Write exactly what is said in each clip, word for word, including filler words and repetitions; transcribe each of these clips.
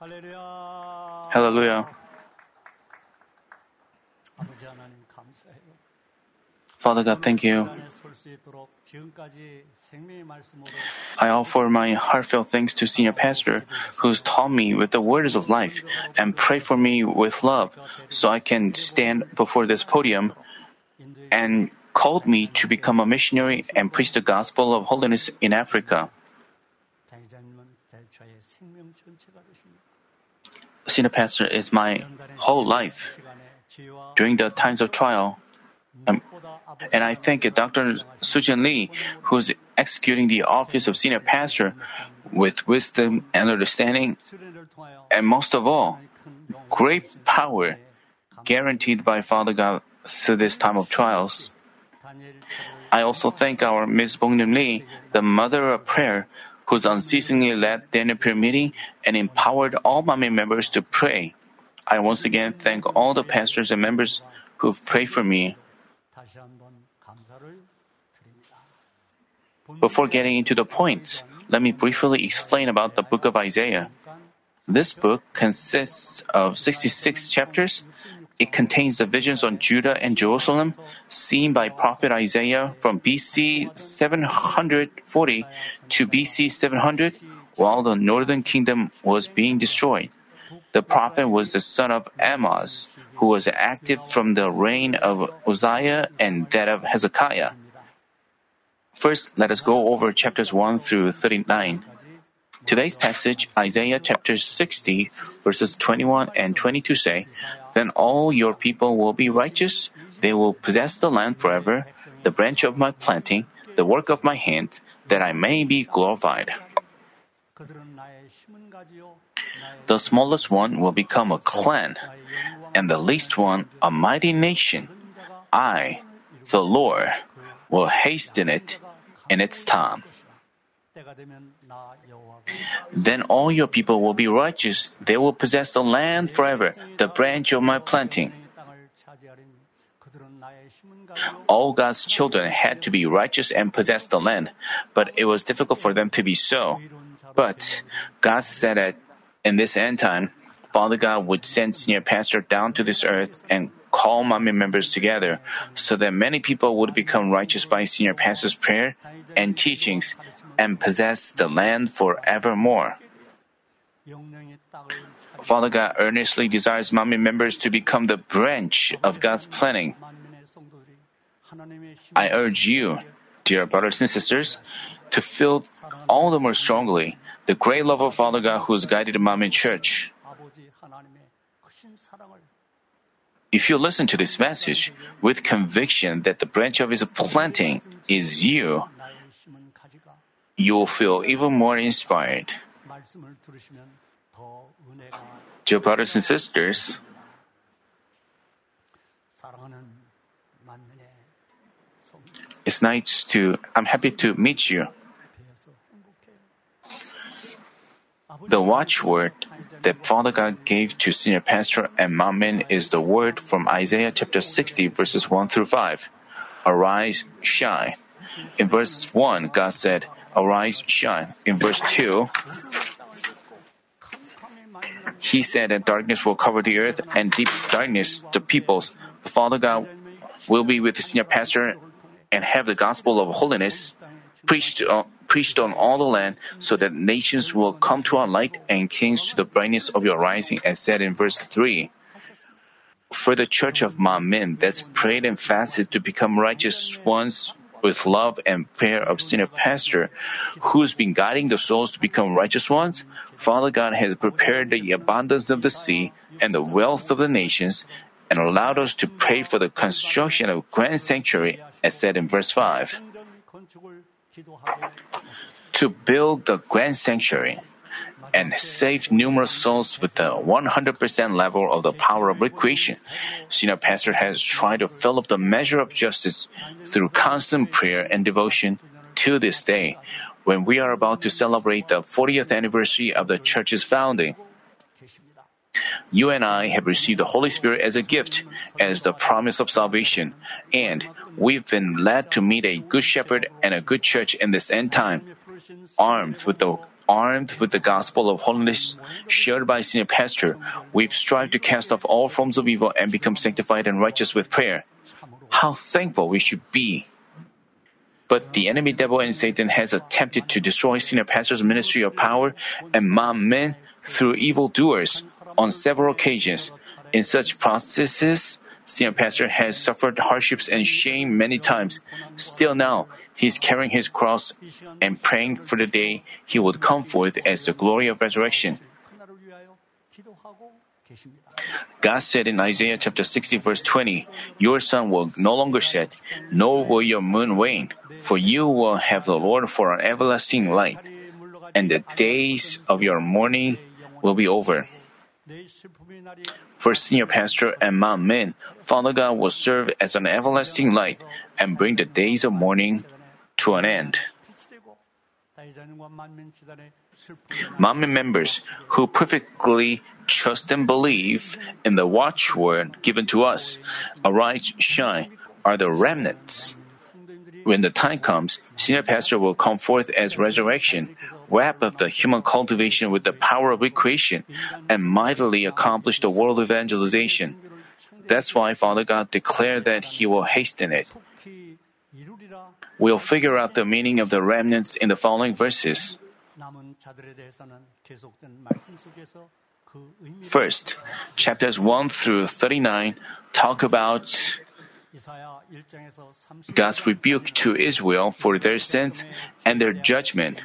Hallelujah. Father God, thank you. I offer my heartfelt thanks to Senior Pastor who's taught me with the words of life and pray for me with love so I can stand before this podium and called me to become a missionary and preach the gospel of holiness in Africa. Senior Pastor is my whole life during the times of trial. Um, and I thank Doctor Sujin Lee, who is executing the office of Senior Pastor with wisdom and understanding, and most of all, great power guaranteed by Father God through this time of trials. I also thank our Miz Bongnim Lee, the Mother of Prayer, who's unceasingly led Daniel Prayer meeting and empowered all MAMI members to pray. I once again thank all the pastors and members who've prayed for me. Before getting into the points, let me briefly explain about the book of Isaiah. This book consists of sixty-six chapters. It contains the visions on Judah and Jerusalem seen by Prophet Isaiah from B C seven forty to B C seven hundred while the northern kingdom was being destroyed. The prophet was the son of Amoz, who was active from the reign of Uzziah and that of Hezekiah. First, let us go over chapters one through thirty-nine. Today's passage, Isaiah chapter sixty, verses twenty-one and twenty-two say, "Then all your people will be righteous. They will possess the land forever, the branch of my planting, the work of my hand, that I may be glorified. The smallest one will become a clan, and the least one a mighty nation. I, the Lord, will hasten it in its time." Then all your people will be righteous. They will possess the land forever, the branch of my planting. All God's children had to be righteous and possess the land, but it was difficult for them to be so. But God said that in this end time, Father God would send Senior Pastor down to this earth and call MAMI members together so that many people would become righteous by Senior Pastor's prayer and teachings and possess the land forevermore. Father God earnestly desires MAMI members to become the branch of God's planning. I urge you, dear brothers and sisters, to feel all the more strongly the great love of Father God who has guided MAMI Church. If you listen to this message with conviction that the branch of His planting is you, you will feel even more inspired. Dear brothers and sisters, it's nice to, I'm happy to meet you. The watchword that Father God gave to Senior Pastor and MAMI is the word from Isaiah chapter sixty, verses one through five. Arise, shine. In verse one, God said, "Arise, shine." In verse two, He said that darkness will cover the earth and deep darkness the peoples. Father God will be with the Senior Pastor and have the gospel of holiness preached on, preached on all the land so that nations will come to our light and kings to the brightness of your rising, as said in verse three. For the church of MAMI that's prayed and fasted to become righteous ones with love and prayer of Senior Pastor, who's been guiding the souls to become righteous ones, Father God has prepared the abundance of the sea and the wealth of the nations and allowed us to pray for the construction of grand sanctuary, as said in verse five. To build the grand sanctuary and save numerous souls with the one hundred percent level of the power of recreation, Senior Pastor has tried to fill up the measure of justice through constant prayer and devotion to this day, when we are about to celebrate the fortieth anniversary of the church's founding. You and I have received the Holy Spirit as a gift, as the promise of salvation, and we've been led to meet a good shepherd and a good church in this end time, armed with the Armed with the gospel of holiness shared by senior pastor, we've strived to cast off all forms of evil and become sanctified and righteous with prayer. How thankful we should be! But the enemy devil and Satan has attempted to destroy senior pastor's ministry of power and Manmin through evildoers on several occasions. In such processes, senior pastor has suffered hardships and shame many times. Still now, he is carrying his cross and praying for the day he would come forth as the glory of resurrection. God said in Isaiah chapter sixty verse twenty, "Your sun will no longer set, nor will your moon wane, for you will have the Lord for an everlasting light, and the days of your mourning will be over." For senior pastor and Manmin, Father God will serve as an everlasting light and bring the days of mourning to an end. Manmin members who perfectly trust and believe in the watchword given to us, "Arise, shine," are the remnants. When the time comes, senior pastor will come forth as resurrection, wrap up the human cultivation with the power of recreation, and mightily accomplish the world evangelization. That's why Father God declared that He will hasten it. We'll figure out the meaning of the remnants in the following verses. First, chapters one through thirty-nine talk about God's rebuke to Israel for their sins and their judgment.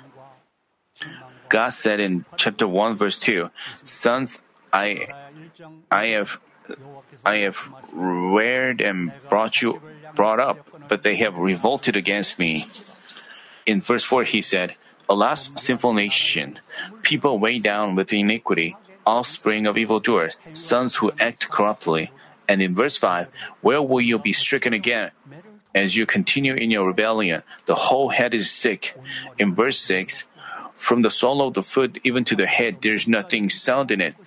God said in chapter one, verse two, "Sons, I, I have, I have reared and brought you, brought up, but they have revolted against me." In verse four, He said, "Alas, sinful nation, people weighed down with iniquity, offspring of evildoers, sons who act corruptly." And in verse five, "Where will you be stricken again? As you continue in your rebellion, the whole head is sick." In verse six, "From the sole of the foot even to the head, there's nothing sound in it."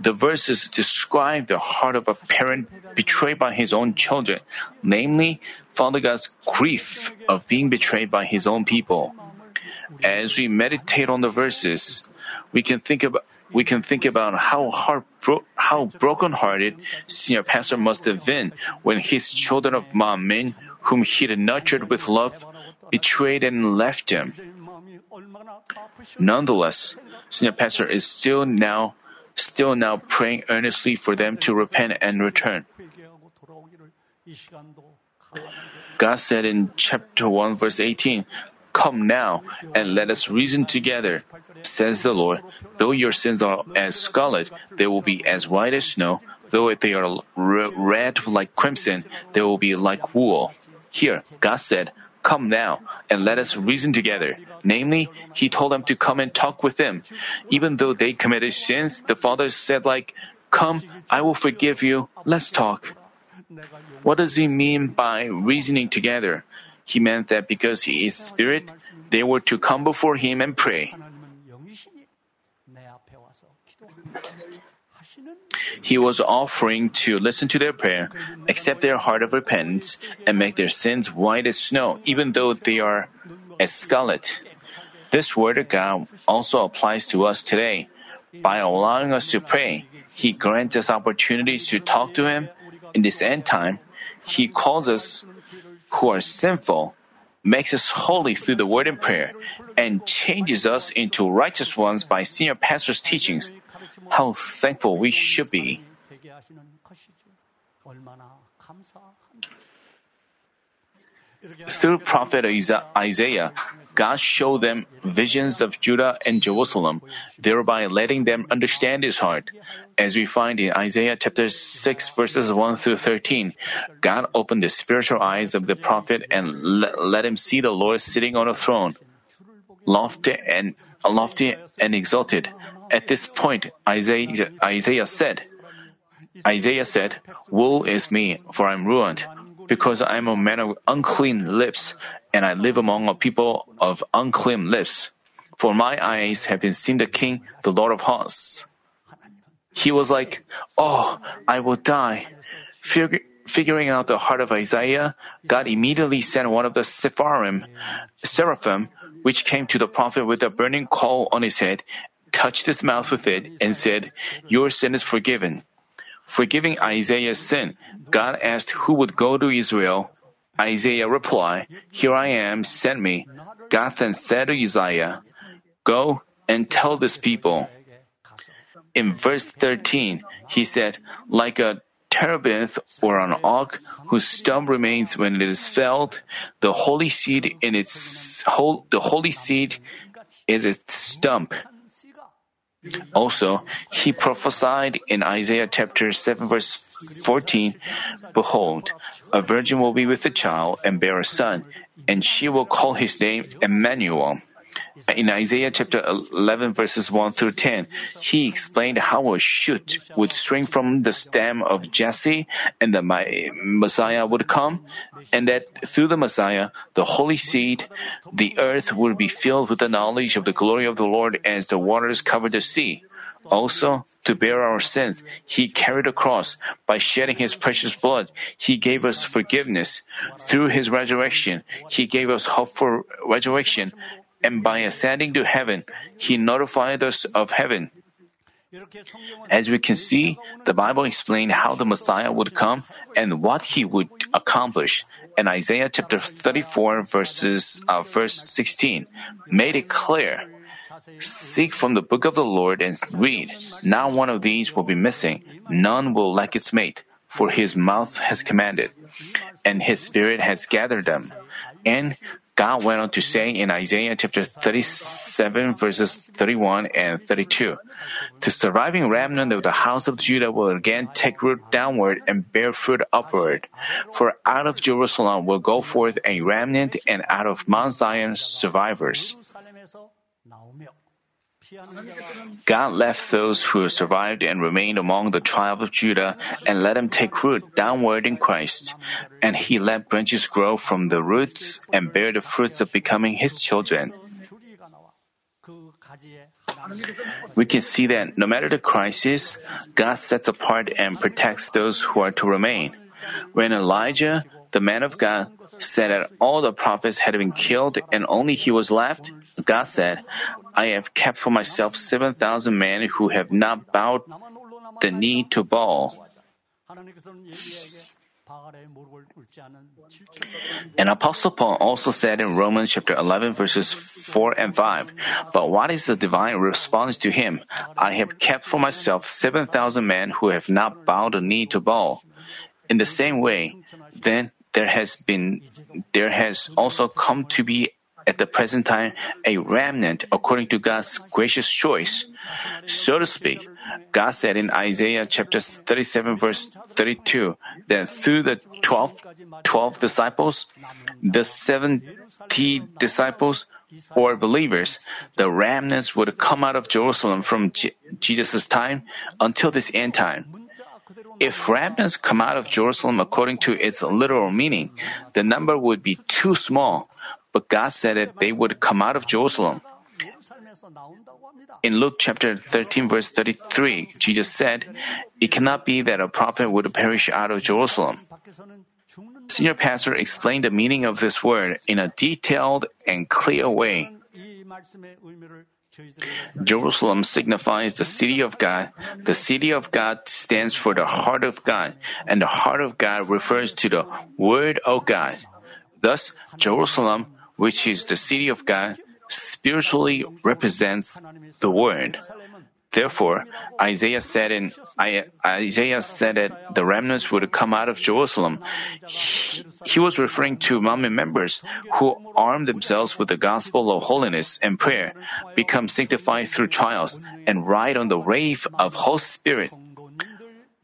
The verses describe the heart of a parent betrayed by his own children, namely, Father God's grief of being betrayed by his own people. As we meditate on the verses, we can think about We can think about how heartbro- how broken-hearted senior pastor must have been when his children of Manmin, whom he had nurtured with love, betrayed and left him. Nonetheless, senior pastor is still now, still now praying earnestly for them to repent and return. God said in chapter one, verse eighteen, "Come now, and let us reason together," says the Lord. "Though your sins are as scarlet, they will be as white as snow. Though they are r- red like crimson, they will be like wool." Here, God said, "Come now, and let us reason together." Namely, He told them to come and talk with Him. Even though they committed sins, the Father said like, "Come, I will forgive you, let's talk." What does He mean by reasoning together? He meant that because He is Spirit, they were to come before Him and pray. He was offering to listen to their prayer, accept their heart of repentance, and make their sins white as snow, even though they are as scarlet. This word of God also applies to us today. By allowing us to pray, He grants us opportunities to talk to Him. In this end time, He calls us who are sinful, makes us holy through the word and prayer, and changes us into righteous ones by senior pastor's teachings. How thankful we should be. Through Prophet Isaiah, God showed them visions of Judah and Jerusalem, thereby letting them understand His heart. As we find in Isaiah chapter six, verses one through thirteen, God opened the spiritual eyes of the prophet and le- let him see the Lord sitting on a throne, lofty and, lofty and exalted. At this point, Isaiah, Isaiah said, Isaiah said, "Woe is me, for I am ruined, because I am a man of unclean lips, and I live among a people of unclean lips. For my eyes have been seen the King, the Lord of hosts." He was like, "Oh, I will die." Figur- figuring out the heart of Isaiah, God immediately sent one of the seraphim, seraphim which came to the prophet with a burning coal on his head, touched his mouth with it, and said, "Your sin is forgiven." Forgiving Isaiah's sin, God asked who would go to Israel. Isaiah replied, "Here I am, send me." God then said to Uzziah, "Go and tell this people." In verse thirteen, he said, "Like a terebinth or an oak whose stump remains when it is felled, the holy seed in its whole, the holy seed is its stump." Also, he prophesied in Isaiah chapter seven verse fourteen, "Behold, a virgin will be with a child and bear a son, and she will call his name Emmanuel." In Isaiah chapter eleven verses one through ten, he explained how a shoot would spring from the stem of Jesse and the Messiah would come, and that through the Messiah, the holy seed, the earth would be filled with the knowledge of the glory of the Lord as the waters cover the sea. Also, to bear our sins, He carried a cross. By shedding His precious blood, He gave us forgiveness. Through His resurrection, He gave us hope for resurrection. And by ascending to heaven, He notified us of heaven. As we can see, the Bible explained how the Messiah would come and what He would accomplish. And Isaiah chapter thirty-four, verses, uh, verse sixteen, made it clear. "Seek from the book of the Lord and read. Not one of these will be missing. None will lack its mate, for His mouth has commanded, and His Spirit has gathered them." And God went on to say in Isaiah chapter thirty-seven, verses thirty-one and thirty-two, "The surviving remnant of the house of Judah will again take root downward and bear fruit upward. For out of Jerusalem will go forth a remnant, and out of Mount Zion survivors." God left those who survived and remained among the tribe of Judah and let them take root downward in Christ. And He let branches grow from the roots and bear the fruits of becoming His children. We can see that no matter the crisis, God sets apart and protects those who are to remain. When Elijah, the man of God, said that all the prophets had been killed and only he was left, God said, "I have kept for myself seven thousand men who have not bowed the knee to Baal." And Apostle Paul also said in Romans chapter eleven, verses four and five, "But what is the divine response to him? I have kept for myself seven thousand men who have not bowed the knee to Baal." In the same way, then, There has been, there has also come to be at the present time a remnant according to God's gracious choice. So to speak, God said in Isaiah chapter thirty-seven verse thirty-two that through the twelve, twelve disciples, the seventy disciples or believers, the remnants would come out of Jerusalem from Je- Jesus' time until this end time. If remnants come out of Jerusalem according to its literal meaning, the number would be too small, but God said that they would come out of Jerusalem. In Luke chapter thirteen, verse thirty-three, Jesus said, "It cannot be that a prophet would perish out of Jerusalem." Senior pastor explained the meaning of this word in a detailed and clear way. Jerusalem signifies the city of God. The city of God stands for the heart of God, and the heart of God refers to the Word of God. Thus, Jerusalem, which is the city of God, spiritually represents the Word. Therefore, Isaiah said, in, Isaiah said that the remnants would come out of Jerusalem. He, he was referring to MAMI members who arm themselves with the gospel of holiness and prayer, become sanctified through trials, and ride on the wave of Holy Spirit.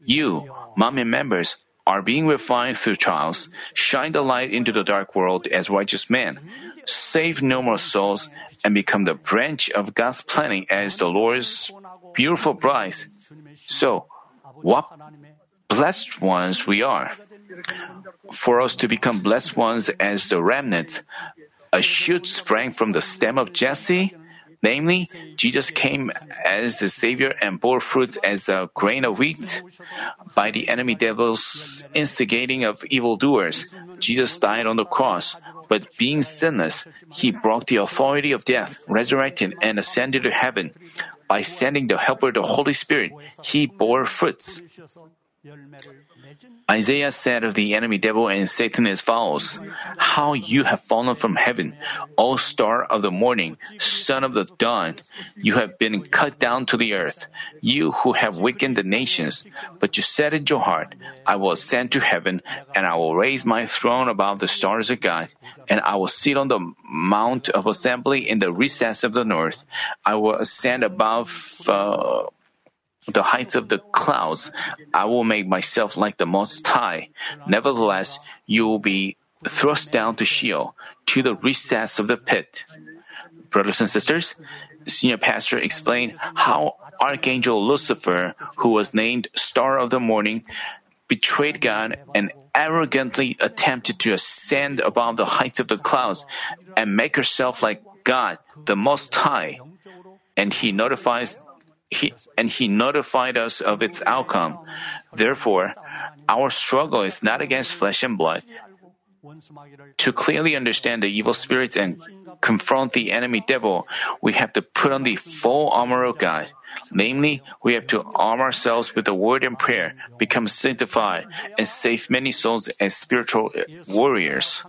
You, MAMI members, are being refined through trials. Shine the light into the dark world as righteous men. Save no more souls and become the branch of God's planting as the Lord's beautiful bride. So, what blessed ones we are. For us to become blessed ones as the remnant, a shoot sprang from the stem of Jesse, namely, Jesus came as the Savior and bore fruit as a grain of wheat. By the enemy devil's instigating of evildoers, Jesus died on the cross, but being sinless, he broke the authority of death, resurrected, and ascended to heaven. By sending the Helper, the Holy Spirit, he bore fruits. Isaiah said of the enemy devil and Satan as follows, "How you have fallen from heaven, O star of the morning, son of the dawn! You have been cut down to the earth, you who have weakened the nations. But you said in your heart, I will ascend to heaven, and I will raise my throne above the stars of God, and I will sit on the mount of assembly in the recess of the north. I will ascend above... Uh, the heights of the clouds. I will make myself like the Most High. Nevertheless, you will be thrust down to Sheol, to the recess of the pit." Brothers and sisters, Senior Pastor explained how Archangel Lucifer, who was named Star of the Morning, betrayed God and arrogantly attempted to ascend above the heights of the clouds and make herself like God, the Most High. And he notifies He, and he notified us of its outcome. Therefore, our struggle is not against flesh and blood. To clearly understand the evil spirits and confront the enemy devil, we have to put on the full armor of God. Namely, we have to arm ourselves with the word and prayer, become sanctified, and save many souls as spiritual warriors.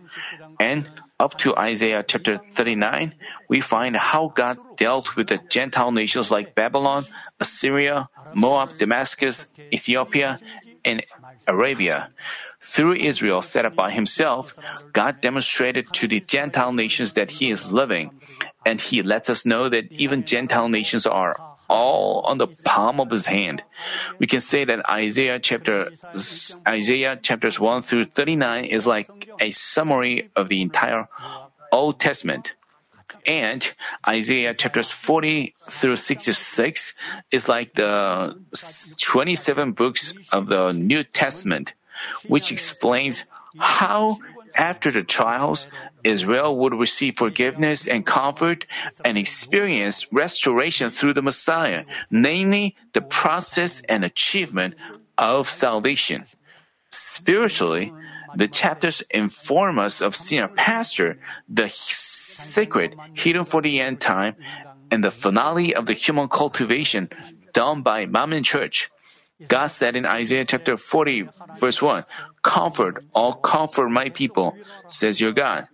And up to Isaiah chapter thirty-nine, we find how God dealt with the Gentile nations like Babylon, Assyria, Moab, Damascus, Ethiopia, and Arabia. Through Israel set up by himself, God demonstrated to the Gentile nations that he is loving, and he lets us know that even Gentile nations are all on the palm of his hand. We can say that Isaiah chapter Isaiah chapters one through thirty-nine is like a summary of the entire Old Testament. And Isaiah chapters forty through sixty-six is like the twenty-seven books of the New Testament, which explains how after the trials, Israel would receive forgiveness and comfort and experience restoration through the Messiah, namely the process and achievement of salvation. Spiritually, the chapters inform us of Senior Pastor, the secret hidden for the end time, and the finale of the human cultivation done by Manmin Church. God said in Isaiah chapter forty, verse one, "Comfort, all comfort my people, says your God."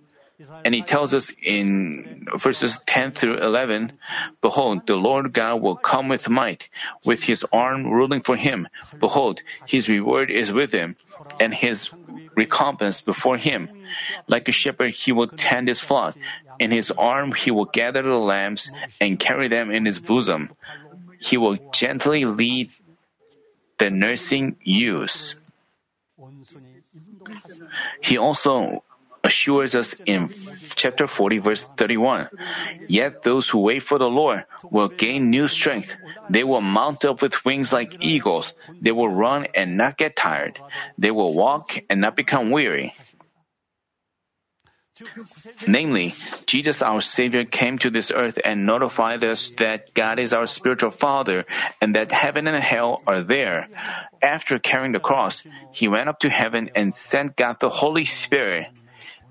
And he tells us in verses ten through eleven, "Behold, the Lord God will come with might, with his arm ruling for him. Behold, his reward is with him, and his recompense before him. Like a shepherd, he will tend his flock. In his arm, he will gather the lambs and carry them in his bosom. He will gently lead the nursing ewes." He also assures us in chapter forty, verse thirty-one, "Yet those who wait for the Lord will gain new strength. They will mount up with wings like eagles. They will run and not get tired. They will walk and not become weary." Namely, Jesus our Savior came to this earth and notified us that God is our spiritual Father and that heaven and hell are there. After carrying the cross, he went up to heaven and sent God the Holy Spirit.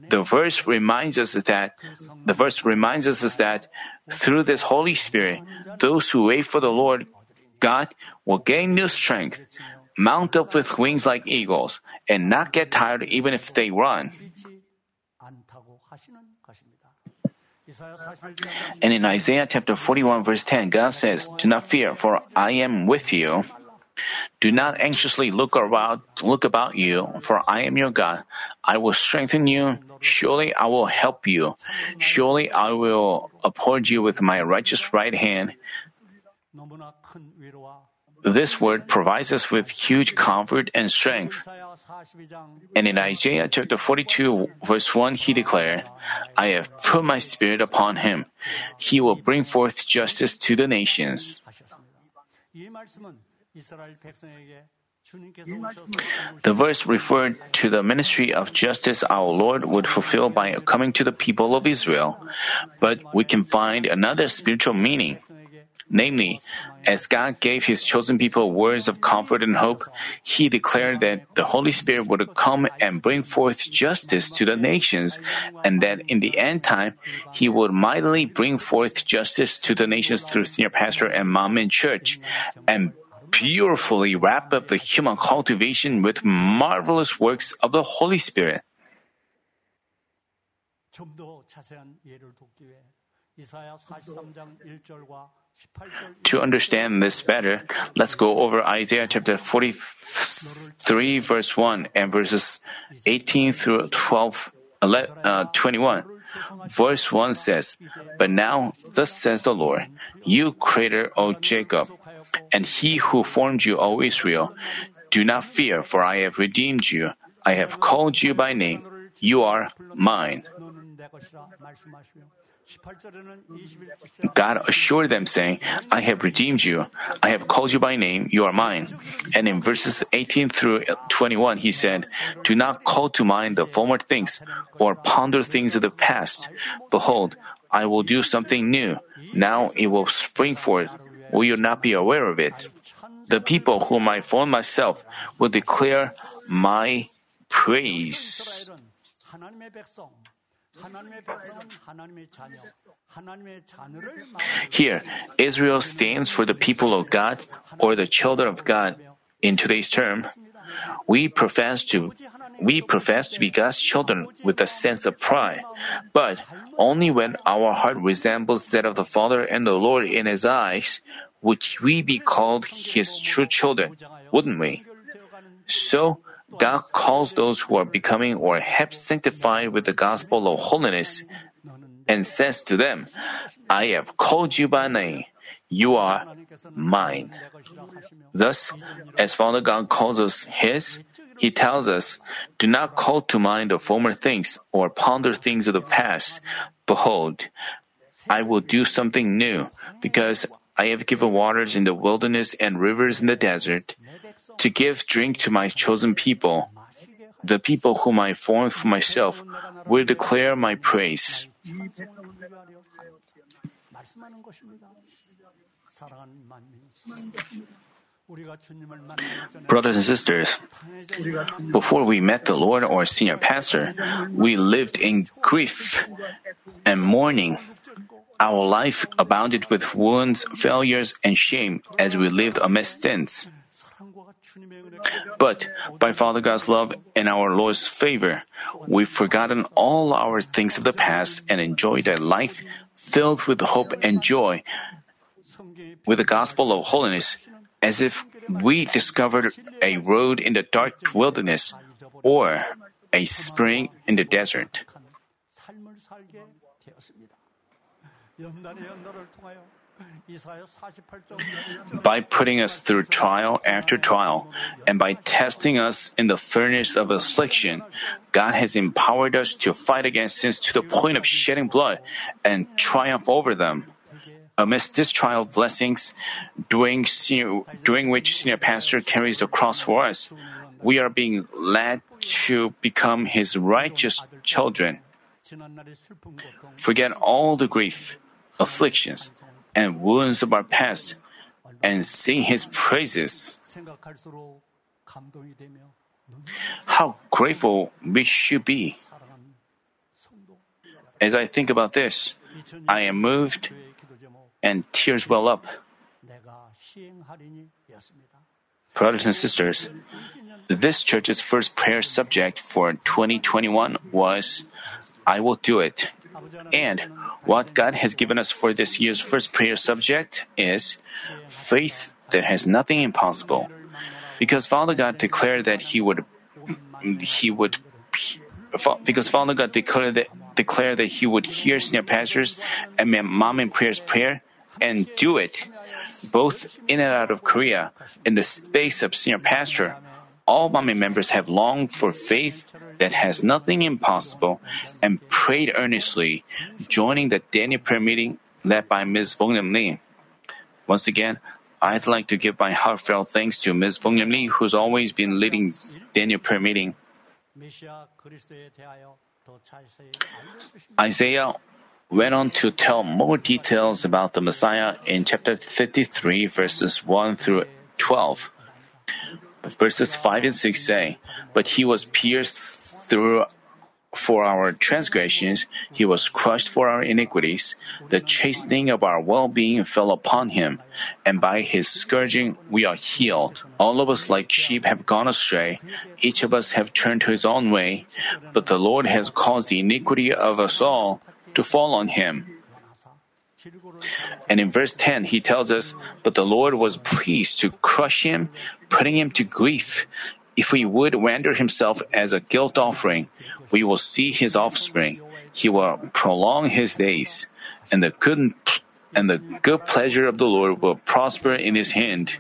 The verse reminds us that the verse reminds us that through this Holy Spirit, those who wait for the Lord God will gain new strength, mount up with wings like eagles, and not get tired even if they run. And in Isaiah chapter forty-one, verse ten, God says, "Do not fear, for I am with you. Do not anxiously look around, look about you, for I am your God. I will strengthen you. Surely I will help you. Surely I will uphold you with my righteous right hand." This word provides us with huge comfort and strength. And in Isaiah chapter forty-two, verse one, he declared, "I have put my spirit upon him. He will bring forth justice to the nations." The verse referred to the ministry of justice our Lord would fulfill by coming to the people of Israel. But we can find another spiritual meaning. Namely, as God gave His chosen people words of comfort and hope, He declared that the Holy Spirit would come and bring forth justice to the nations, and that in the end time, He would mightily bring forth justice to the nations through Senior Pastor and Manmin Church, and beautifully wrap up the human cultivation with marvelous works of the Holy Spirit. To understand this better, let's go over Isaiah chapter forty-three, verse one, and verses eighteen through twelve, uh, twenty-one. Verse one says, "But now, thus says the Lord, you creator, O Jacob, and He who formed you, O Israel, do not fear, for I have redeemed you. I have called you by name. You are mine." God assured them, saying, "I have redeemed you. I have called you by name. You are mine." And in verses eighteen through twenty-one, He said, "Do not call to mind the former things, or ponder things of the past. Behold, I will do something new. Now it will spring forth. Will you not be aware of it? The people whom I formed myself will declare my praise." Here, Israel stands for the people of God, or the children of God. In today's term, we profess to we profess to be God's children with a sense of pride, but only when our heart resembles that of the Father and the Lord in His eyes would we be called His true children, wouldn't we? So, God calls those who are becoming or have sanctified with the gospel of holiness and says to them, "I have called you by name. You are mine." Thus, as Father God calls us His, He tells us, "Do not call to mind the former things or ponder things of the past. Behold, I will do something new, because I have given waters in the wilderness and rivers in the desert, to give drink to my chosen people. The people whom I formed for myself will declare my praise." Brothers and sisters, before we met the Lord or Senior Pastor, we lived in grief and mourning. Our life abounded with wounds, failures, and shame as we lived amidst sins. But by Father God's love and our Lord's favor, we've forgotten all our things of the past and enjoyed a life filled with hope and joy with the gospel of holiness, as if we discovered a road in the dark wilderness or a spring in the desert. By putting us through trial after trial, and by testing us in the furnace of affliction, God has empowered us to fight against sins to the point of shedding blood and triumph over them. Amidst this trial of blessings, during, senior, during which Senior Pastor carries the cross for us, we are being led to become His righteous children. Forget all the grief, afflictions, and wounds of our past, and sing His praises. How grateful we should be. As I think about this, I am moved and tears well up. Brothers and sisters, this church's first prayer subject for twenty twenty-one was, "I will do it." And what God has given us for this year's first prayer subject is faith that has nothing impossible. Because Father God declared that He would, He would, because Father God declared that, declared that He would hear Senior Pastors and Manmin Prayer's prayer and do it, both in and out of Korea, in the space of Senior Pastor. All Manmin members have longed for faith that has nothing impossible and prayed earnestly, joining the Daniel Prayer meeting led by Miz Bongnim Lee. Once again, I'd like to give my heartfelt thanks to Miz Bongnim Lee, who's always been leading Daniel Prayer meeting. Isaiah went on to tell more details about the Messiah in chapter fifty-three, verses one through twelve. Verses five and six say, "But he was pierced through for our transgressions, he was crushed for our iniquities. The chastening of our well-being fell upon him, and by his scourging we are healed. All of us like sheep have gone astray, each of us have turned to his own way, but the Lord has caused the iniquity of us all to fall on him." And in verse ten, he tells us, "But the Lord was pleased to crush him, putting him to grief. If he would render himself as a guilt offering, we will see his offspring. He will prolong his days, and the good and the good pleasure of the Lord will prosper in his hand."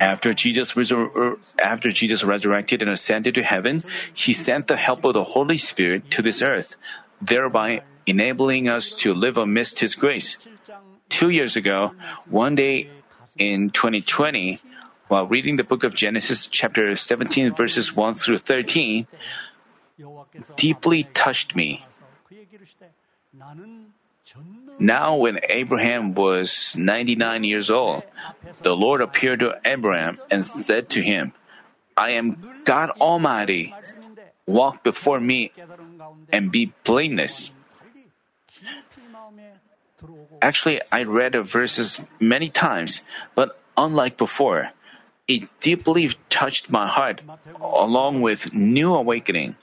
After Jesus, resur- after Jesus resurrected and ascended to heaven, he sent the help of the Holy Spirit to this earth, thereby enabling us to live amidst his grace. Two years ago, one day in twenty twenty, while reading the book of Genesis chapter seventeen, verses one through thirteen, deeply touched me. "Now when Abraham was ninety-nine years old, the Lord appeared to Abraham and said to him, 'I am God Almighty. Walk before me and be blameless.'" Actually, I read the verses many times, but unlike before, it deeply touched my heart, along with new awakening.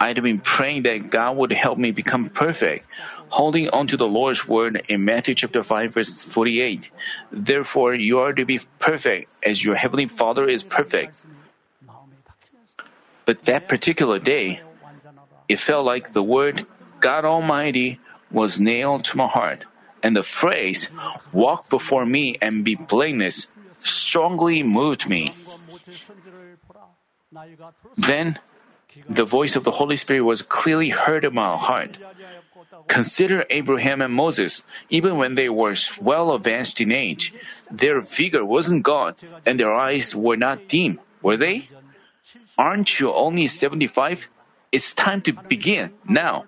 I'd been praying that God would help me become perfect, holding on to the Lord's word in Matthew chapter five, verse forty-eight. "Therefore, you are to be perfect, as your heavenly Father is perfect." But that particular day, it felt like the word God Almighty was nailed to my heart, and the phrase, "walk before me and be blameless," strongly moved me. Then, the voice of the Holy Spirit was clearly heard in my heart. "Consider Abraham and Moses. Even when they were well advanced in age, their vigor wasn't gone, and their eyes were not dim, were they? Aren't you only seventy-five? It's time to begin now.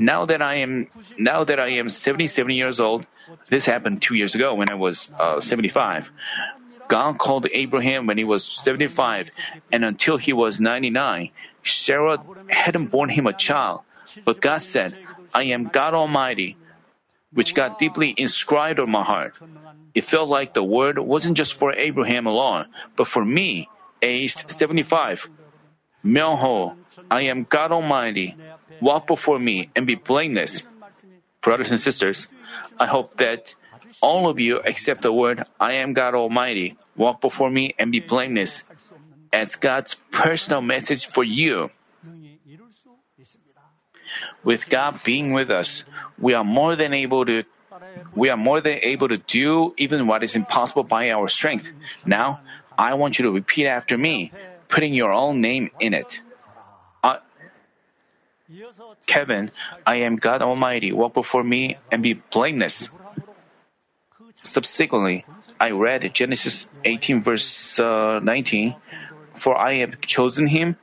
Now that I am, now that I am seventy-seven years old," this happened two years ago when I was uh, seventy-five. God called Abraham when he was seventy-five, and until he was ninety-nine, Sarah hadn't borne him a child. But God said, "I am God Almighty," which got deeply inscribed on my heart. It felt like the word wasn't just for Abraham alone, but for me, aged seventy-five. "Myoho, I am God Almighty. Walk before me and be blameless." Brothers and sisters, I hope that all of you accept the word, "I am God Almighty. Walk before me and be blameless," as God's personal message for you. With God being with us, we are more than able to we are more than able to do even what is impossible by our strength. Now, I want you to repeat after me, putting your own name in it. Uh, Kevin, "I am God Almighty. Walk before me and be blameless." Subsequently, I read Genesis eighteen, verse uh, nineteen, "For I have chosen him,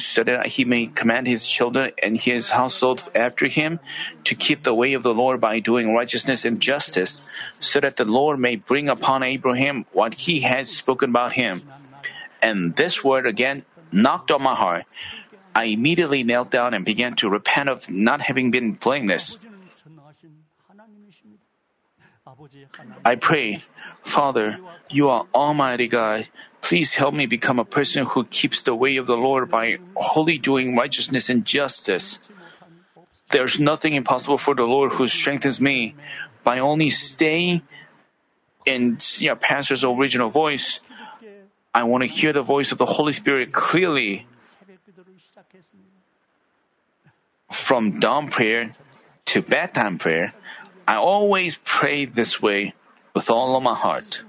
so that he may command his children and his household after him, to keep the way of the Lord by doing righteousness and justice, so that the Lord may bring upon Abraham what he has spoken about him." And this word again knocked on my heart. I immediately knelt down and began to repent of not having been blameless. I prayed, "Father, you are Almighty God. Please help me become a person who keeps the way of the Lord by wholly doing righteousness and justice. There's nothing impossible for the Lord who strengthens me. By only staying in you know, Pastor's original voice, I want to hear the voice of the Holy Spirit clearly." From dawn prayer to bedtime prayer, I always pray this way with all of my heart.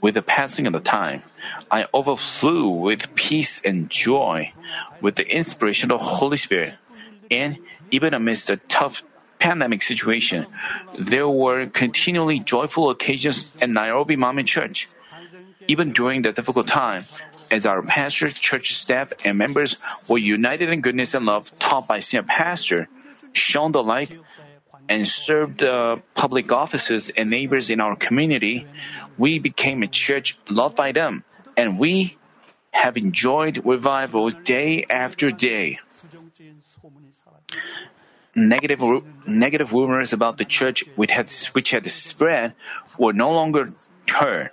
With the passing of the time, I overflew with peace and joy with the inspiration of the Holy Spirit. And even amidst the tough pandemic situation, there were continually joyful occasions at Nairobi Manmin Church. Even during the difficult time, as our pastor, church staff, and members were united in goodness and love taught by senior pastor, shone the light, and served uh, public offices and neighbors in our community, we became a church loved by them, and we have enjoyed revival day after day. Negative, negative rumors about the church which had, which had spread were no longer heard,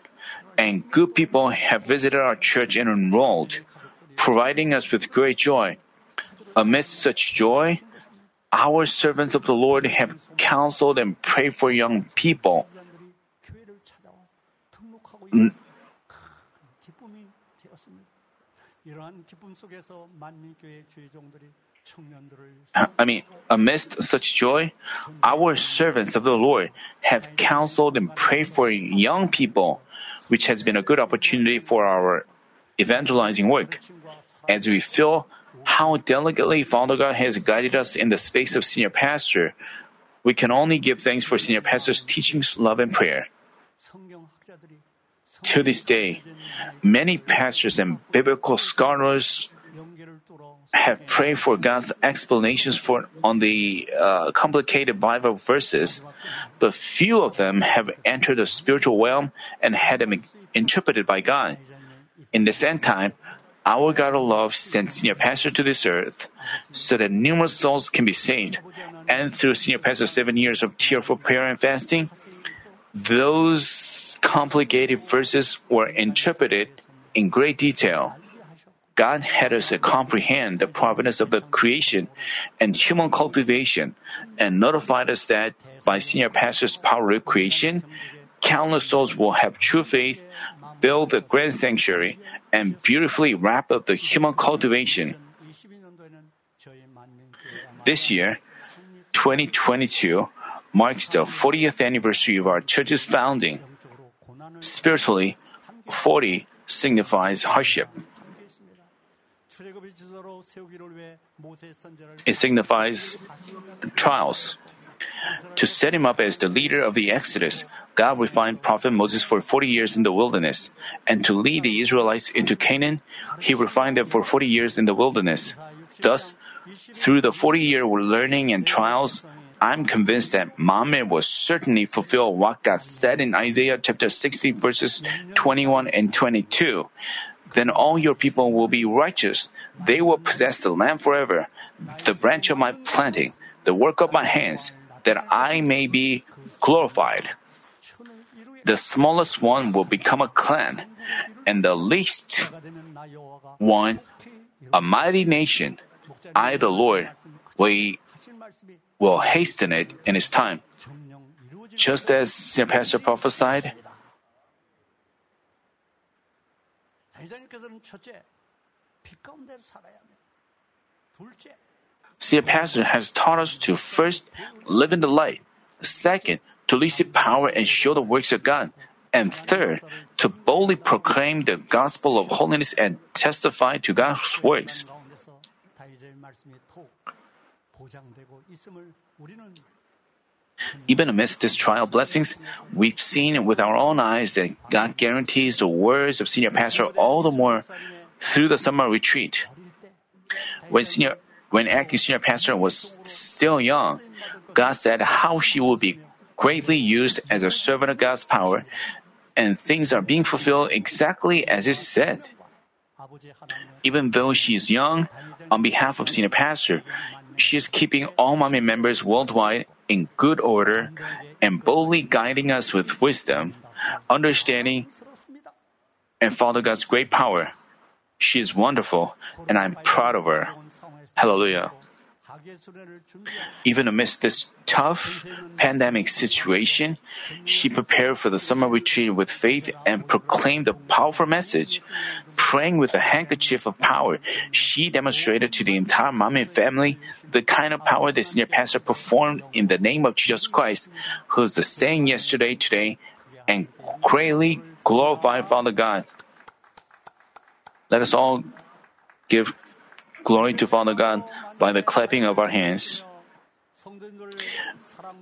and good people have visited our church and enrolled, providing us with great joy. Amidst such joy, our servants of the Lord have counseled and prayed for young people. N- I mean, amidst such joy, our servants of the Lord have counseled and prayed for young people, which has been a good opportunity for our evangelizing work. As we feel how delicately Father God has guided us in the space of senior pastor, we can only give thanks for senior pastor's teachings, love, and prayer. To this day, many pastors and biblical scholars have prayed for God's explanations for on the uh, complicated Bible verses, but few of them have entered the spiritual realm and had them interpreted by God. In this end time, our God of love sent senior pastor to this earth so that numerous souls can be saved, and through senior pastor's seven years of tearful prayer and fasting, those complicated verses were interpreted in great detail. God had us comprehend the providence of the creation and human cultivation, and notified us that by senior pastor's power of creation, countless souls will have true faith, build a grand sanctuary, and beautifully wrap up the human cultivation. This year, twenty twenty-two, marks the fortieth anniversary of our church's founding. Spiritually, forty signifies hardship. It signifies trials. To set him up as the leader of the Exodus, God refined Prophet Moses for forty years in the wilderness, and to lead the Israelites into Canaan, He refined them for forty years in the wilderness. Thus, through the forty-year learning and trials, I'm convinced that MAMI will certainly fulfill what God said in Isaiah chapter sixty, verses twenty-one and twenty-two. Then all your people will be righteous. They will possess the land forever, the branch of my planting, the work of my hands, that I may be glorified. The smallest one will become a clan, and the least one a mighty nation. I, the Lord, we will hasten it in His time. Just as Senior Pastor prophesied, Senior Pastor has taught us to first live in the light, second, to receive power and show the works of God, and third, to boldly proclaim the gospel of holiness and testify to God's works. Even amidst this trial blessings, we've seen with our own eyes that God guarantees the words of Senior Pastor all the more through the summer retreat. When senior, when acting Senior Pastor was still young, God said how she will be greatly used as a servant of God's power, and things are being fulfilled exactly as it said. Even though she is young, on behalf of Senior Pastor, she is keeping all MAMI members worldwide in good order and boldly guiding us with wisdom, understanding, and Father God's great power. She is wonderful, and I'm proud of her. Hallelujah. Even amidst this tough pandemic situation, she prepared for the summer retreat with faith and proclaimed a powerful message. Praying with a handkerchief of power, she demonstrated to the entire MAMI family the kind of power the Senior Pastor performed in the name of Jesus Christ, who is the same yesterday, today, and greatly glorified Father God. Let us all give glory to Father God by the clapping of our hands.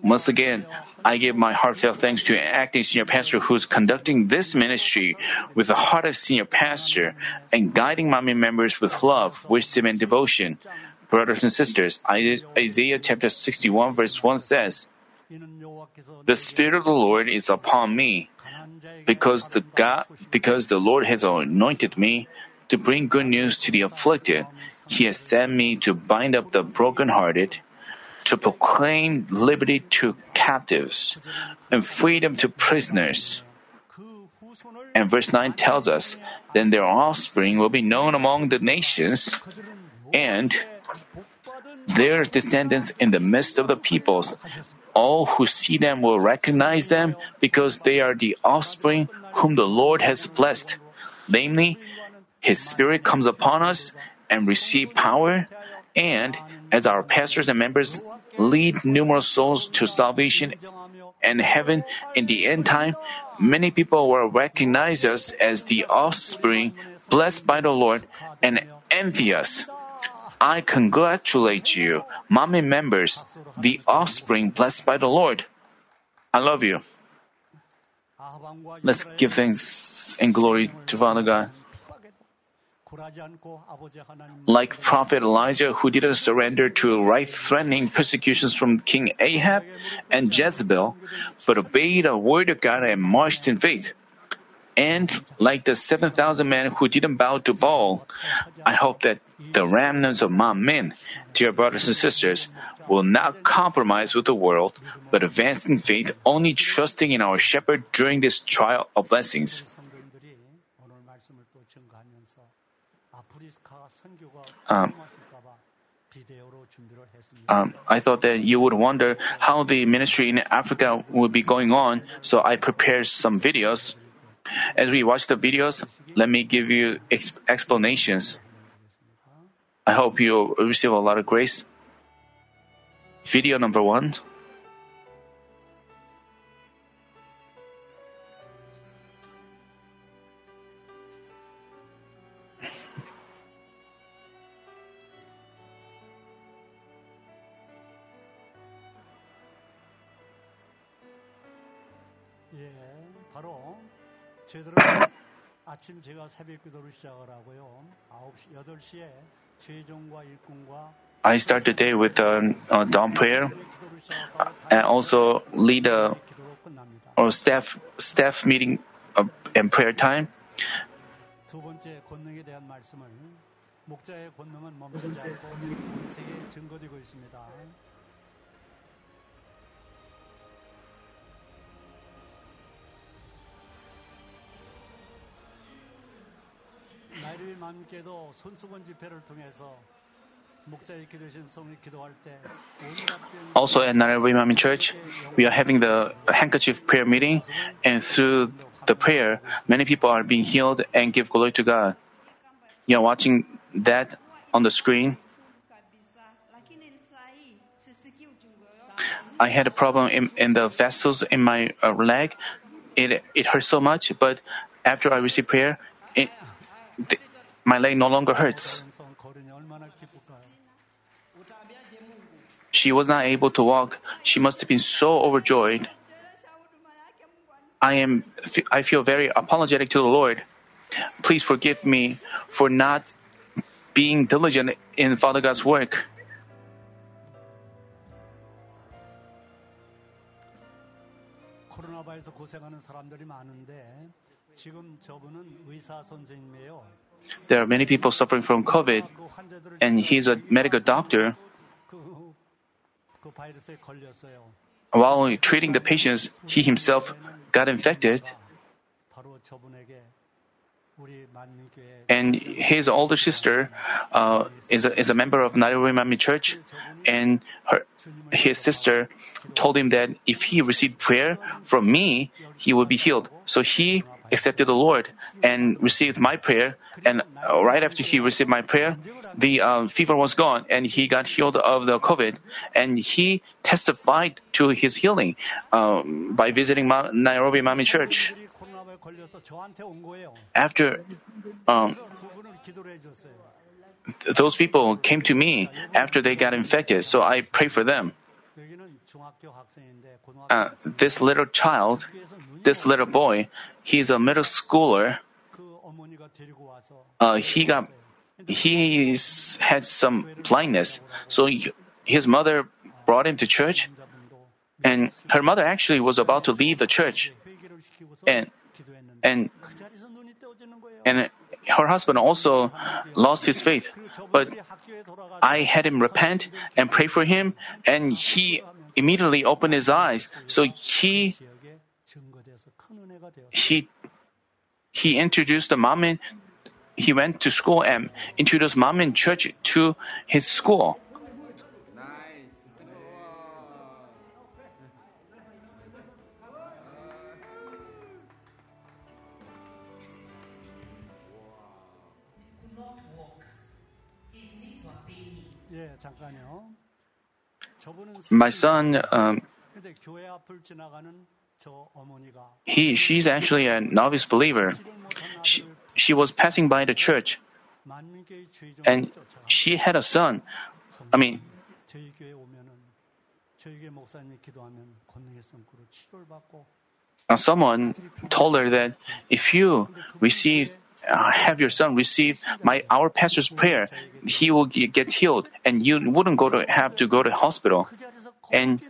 Once again, I give my heartfelt thanks to acting senior pastor who's conducting this ministry with the heart of senior pastor and guiding MAMI members with love, wisdom, and devotion. Brothers and sisters, Isaiah chapter sixty-one verse one says, "The Spirit of the Lord is upon me, because the God, because the Lord has anointed me to bring good news to the afflicted. He has sent me to bind up the brokenhearted, to proclaim liberty to captives and freedom to prisoners." And verse nine tells us, "Then their offspring will be known among the nations, and their descendants in the midst of the peoples. All who see them will recognize them, because they are the offspring whom the Lord has blessed. Namely, His Spirit comes upon us and receive power, and as our pastors and members lead numerous souls to salvation and heaven in the end time, many people will recognize us as the offspring blessed by the Lord and envy us. I congratulate you, MAMI members, the offspring blessed by the Lord. I love you." Let's give thanks and glory to Father God. Like Prophet Elijah, who didn't surrender to life-threatening persecutions from King Ahab and Jezebel, but obeyed the word of God and marched in faith. And like the seven thousand men who didn't bow to Baal, I hope that the remnants of MAMI, dear brothers and sisters, will not compromise with the world, but advance in faith, only trusting in our shepherd during this trial of blessings. Um, um, I thought that you would wonder how the ministry in Africa would be going on, so I prepared some videos. As we watch the videos, let me give you exp- explanations. I hope you receive a lot of grace. Video number one. 아침 제가 새벽 기도를 시작을 하고요. 아홉 시, 여덟 시에 죄종과 일꾼과 I start the day with a uh, dawn prayer and also lead a or staff staff meeting and prayer time. 두 번째 권능에 대한 말씀을 목자의 권능은 멈추지 않고 세계에 증거되고 있습니다. 나이로비 맘께도 손수건 집회를 통해서 목자의 기도신 성이 기도할 때 Also at Nairobi Manmin Church, we are having the handkerchief prayer meeting, and through the prayer, many people are being healed and give glory to God. You are watching that on the screen. I had a problem in, in the vessels in my uh, leg. It it hurt so much, but after I received prayer, it The, my leg no longer hurts. She was not able to walk. She must have been so overjoyed. I am. I feel very apologetic to the Lord. Please forgive me for not being diligent in Father God's work. There are many people suffering from COVID, and he's a medical doctor. While treating the patients, he himself got infected. And his older sister uh, is, a, is a member of Nairobi Manmin Church, and her, his sister told him that if he received prayer from me, he would be healed. So he accepted the Lord and received my prayer. And right after he received my prayer, the uh, fever was gone, and he got healed of the COVID. And he testified to his healing um, by visiting Ma- Nairobi Manmin Church. After um, th- those people came to me after they got infected, so I prayed for them. uh, this little child, this little boy, he's a middle schooler. Uh, he got, he had some blindness. So his mother brought him to church, and her mother actually was about to leave the church, and and and her husband also lost his faith. But I had him repent and pray for him, and he immediately opened his eyes. So he he he introduced the Manmin. He went to school and introduced Manmin Church to his school. My son, um, he, she's actually a novice believer. She, she was passing by the church, and she had a son. I mean, someone told her that if you receive, uh, have your son receive my our pastor's prayer, he will get healed, and you wouldn't go to have to go to hospital. And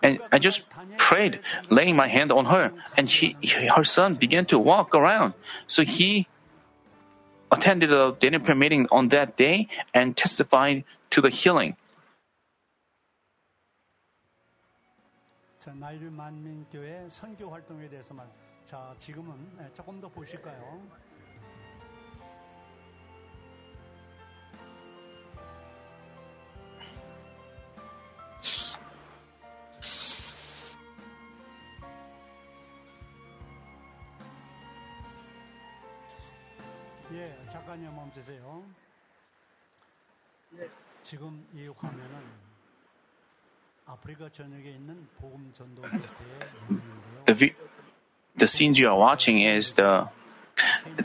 and I just prayed, laying my hand on her, and she, her son began to walk around. So he attended a Daniel Prayer meeting on that day and testified to the healing. 예, 작가님 멈추세요. 지금 이 화면은 The, view, the scenes you are watching is the.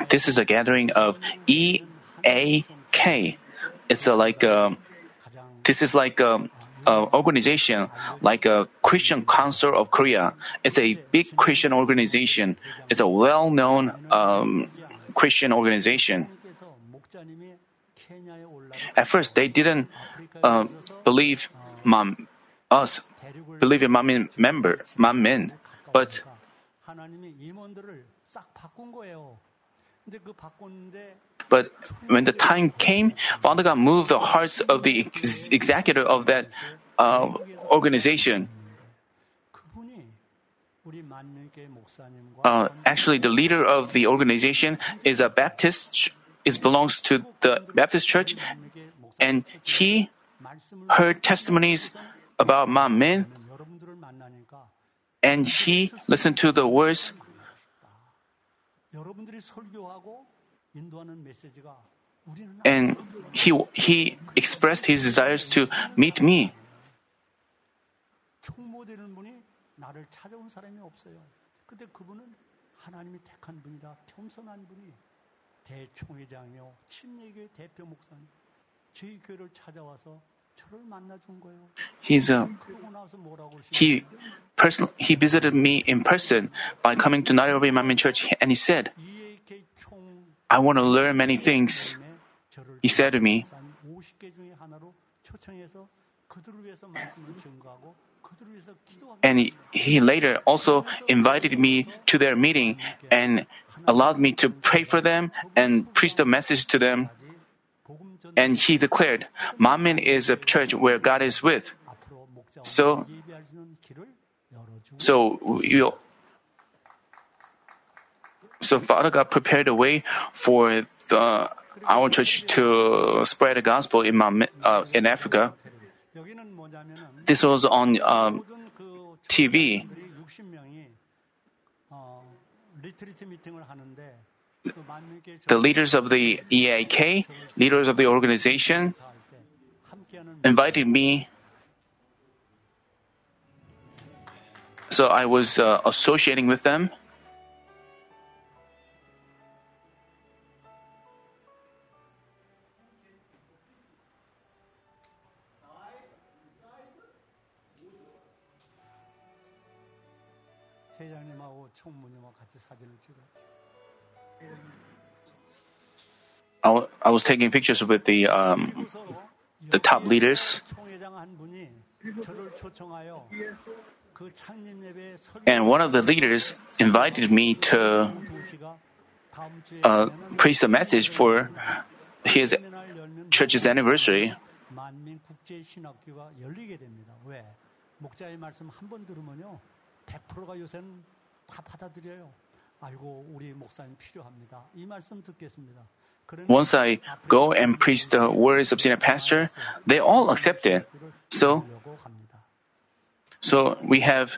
This is a gathering of E A K. It's a, like a, this is like a, a organization, like a Christian Council of Korea. It's a big Christian organization. It's a well-known um, Christian organization. At first, they didn't uh, believe Mom. us believe in Manmin member Manmin, but but when the time came, Father God moved the hearts of the ex- executor of that uh, organization. Uh, actually, the leader of the organization is a Baptist. Ch- is belongs to the Baptist Church, and he heard testimonies about Manmin, and he listened to the words. And he he expressed his desires to meet me. He's a, he, person, he visited me in person by coming to Nairobi Manmin Church, and he said, I want to learn many things. He said to me, and he, he later also invited me to their meeting and allowed me to pray for them and preach the message to them. And he declared, Manmin is a church where God is with. So, so, we, so Father God prepared a way for the, our church to spread the gospel in, Manmin, uh, in Africa. This was on um, T V. The leaders of the E A K, leaders of the organization, invited me. So I was uh, associating with them. 회장님하고 총무님하고 같이 사진을 찍었죠. I was taking pictures with the um, the top leaders. And one of the leaders invited me to uh, preach the message for his church's anniversary. Once I go and preach the words of senior pastor, they all accept it. So, so we have.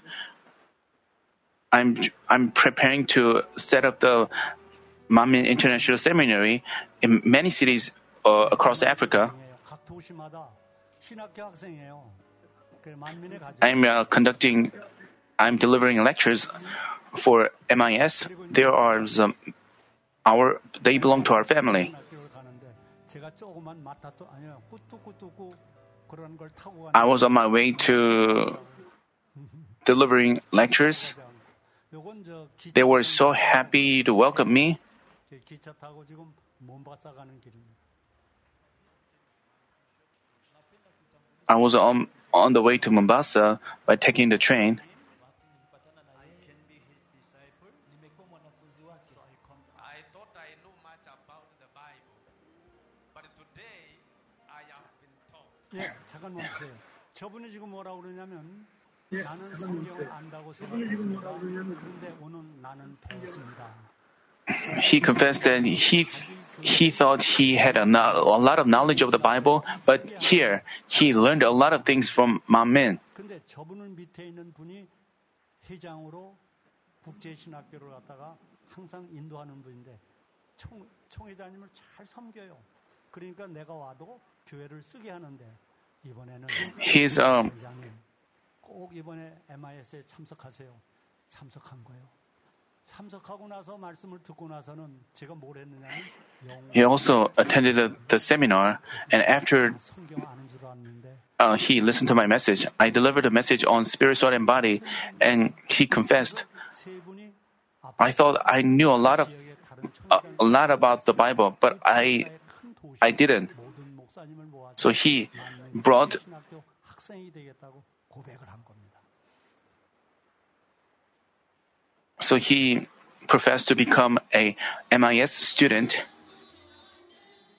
I'm I'm preparing to set up the MAMI International Seminary in many cities uh, across Africa. I'm uh, conducting. I'm delivering lectures for M I S. There are some. Our, they belong to our family. I was on my way to delivering lectures. They were so happy to welcome me. I was on, on the way to Mombasa by taking the train. Yeah. He confessed that he he thought he had a, a lot of knowledge of the Bible, but here he learned a lot of things from Manmin. He's um, he also attended the, the seminar, and after uh, he listened to my message, I delivered a message on spirit, soul, and body, and he confessed. I thought I knew a lot of a, a lot about the Bible, but I I didn't. So he brought So he professed to become a M I S student.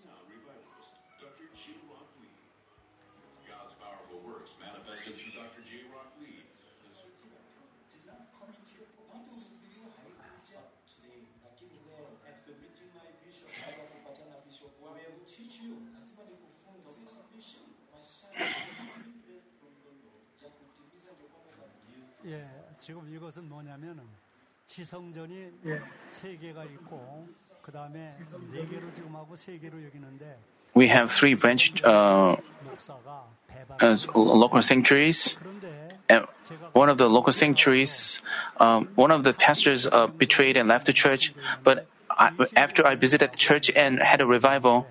Doctor Jaerock Lee. God's powerful works manifested through Doctor Jaerock Lee. We have three branch uh, uh, local sanctuaries, and one of the local sanctuaries, um, one of the pastors uh, betrayed and left the church. But I, after I visited the church and had a revival,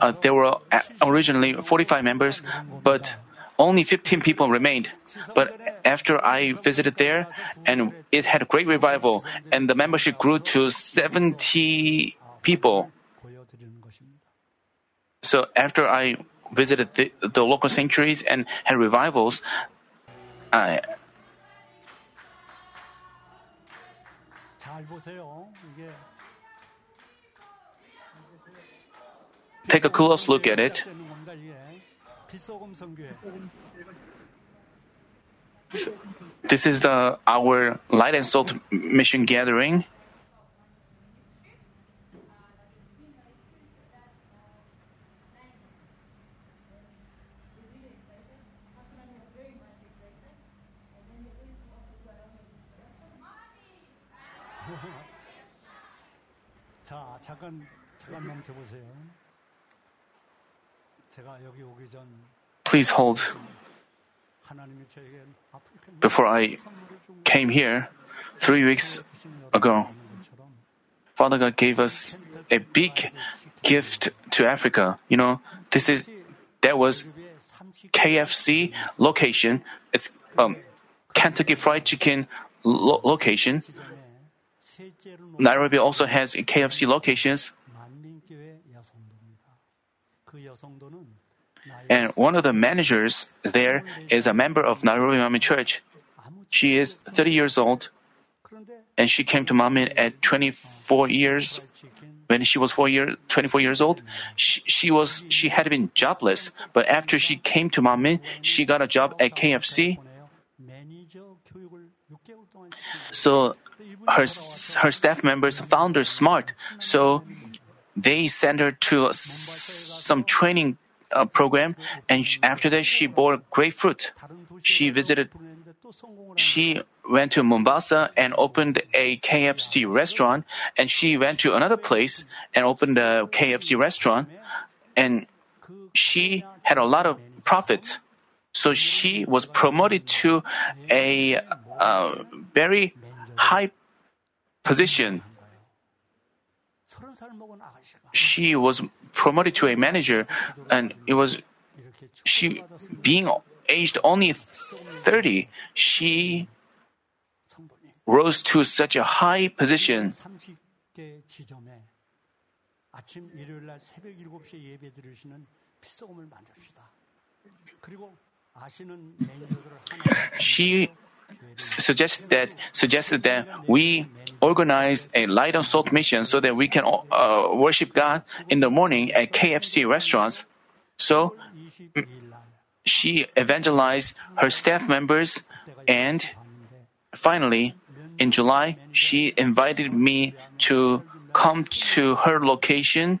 uh, there were originally forty-five members, but only fifteen people remained. But after I visited there, and it had a great revival, and the membership grew to seventy people. So after I visited the, the local sanctuaries and had revivals, I... Take a close look at it. This is the our Light and Salt mission gathering. 자, 잠깐 잠깐 멈춰 보세요. Please hold. Before I came here three weeks ago, Father God gave us a big gift to Africa. You know, this is that was K F C location. It's um, Kentucky Fried Chicken lo- location. Nairobi also has K F C locations. And one of the managers there is a member of Nairobi Manmin Church. She is thirty years old, and she came to Manmin at twenty-four years. When she was four year, twenty-four years old, she, she was she had been jobless. But after she came to Manmin, she got a job at K F C. So her her staff members found her smart, so they sent her to some training uh, program. And after that, she bought grapefruit. She visited. She went to Mombasa and opened a K F C restaurant, and she went to another place and opened a K F C restaurant, and she had a lot of profits. So she was promoted to a uh, very high position. She was promoted to a manager, and it was she being aged only thirty, she rose to such a high position. She suggested that suggested that we organize a light and salt mission so that we can uh, worship God in the morning at K F C restaurants. So she evangelized her staff members, and finally, in July, she invited me to come to her location.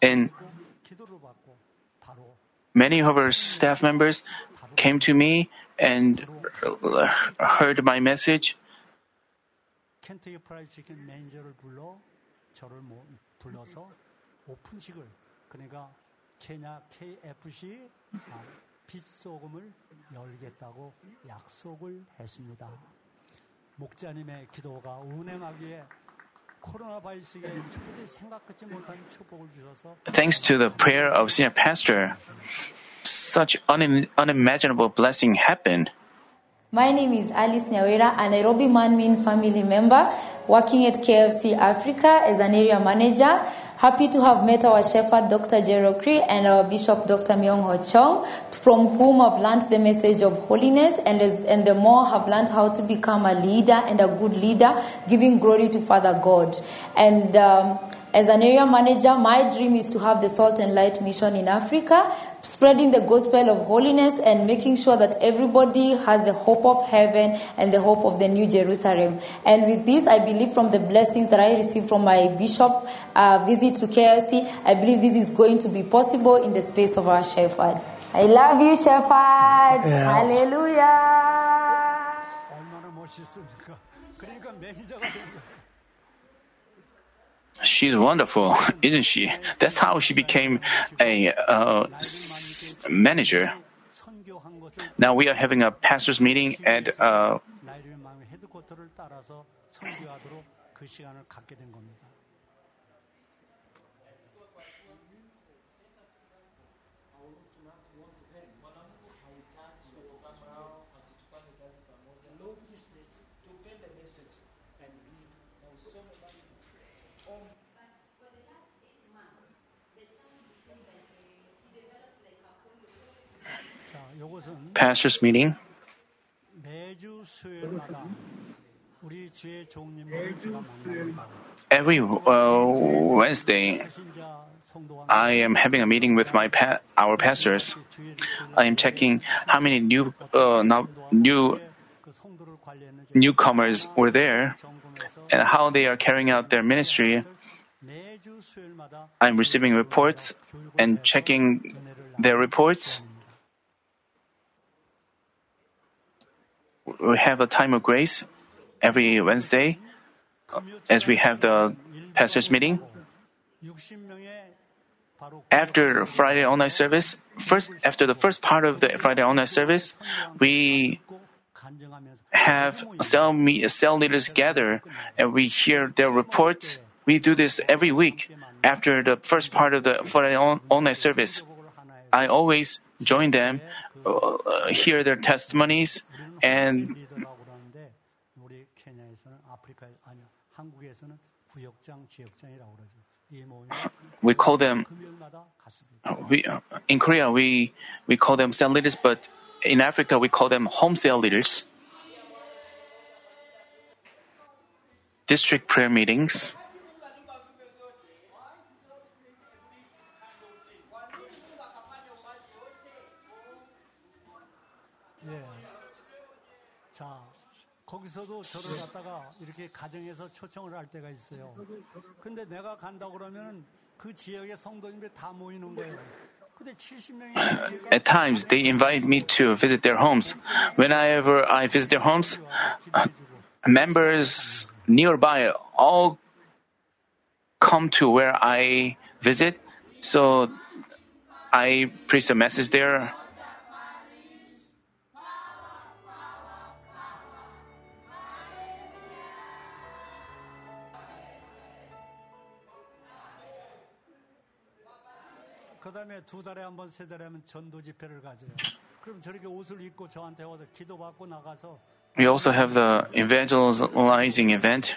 And many of her staff members came to me and heard my message. Thanks to the prayer of senior pastor, such unim- unimaginable blessing happened. My name is Alice Nyawera, a Nairobi Manmin family member working at K F C Africa as an area manager. Happy to have met our shepherd, Doctor Jaerock Lee, and our bishop, Doctor Myung-Ho Chong, from whom I've learned the message of holiness, and, as, and the more have learned how to become a leader and a good leader, giving glory to Father God. And um, as an area manager, my dream is to have the Salt and Light Mission in Africa, spreading the gospel of holiness and making sure that everybody has the hope of heaven and the hope of the New Jerusalem. And with this, I believe from the blessings that I received from my bishop uh, visit to K F C, I believe this is going to be possible in the space of our shepherd. I love you, shepherd. Yeah. Hallelujah. She's wonderful, isn't she? That's how she became a uh, manager. Now we are having a pastor's meeting at... Uh, pastor's meeting. Every uh, Wednesday, I am having a meeting with my pa- our pastors. I am checking how many new uh, no, new newcomers were there and how they are carrying out their ministry. I am receiving reports and checking their reports. We have a time of grace every Wednesday as we have the pastor's meeting. After Friday online service, first after the first part of the Friday online service, we have cell, me, cell leaders gather and we hear their reports. We do this every week. after the first part of the Friday all-night service. I always join them, uh, hear their testimonies, and we call them, we, uh, in Korea, we, we call them cell leaders, but in Africa, we call them home cell leaders. District prayer meetings. At times, they invite me to visit their homes. Whenever I visit their homes, uh, members nearby all come to where I visit, so I preach a message there. We also have the evangelizing event.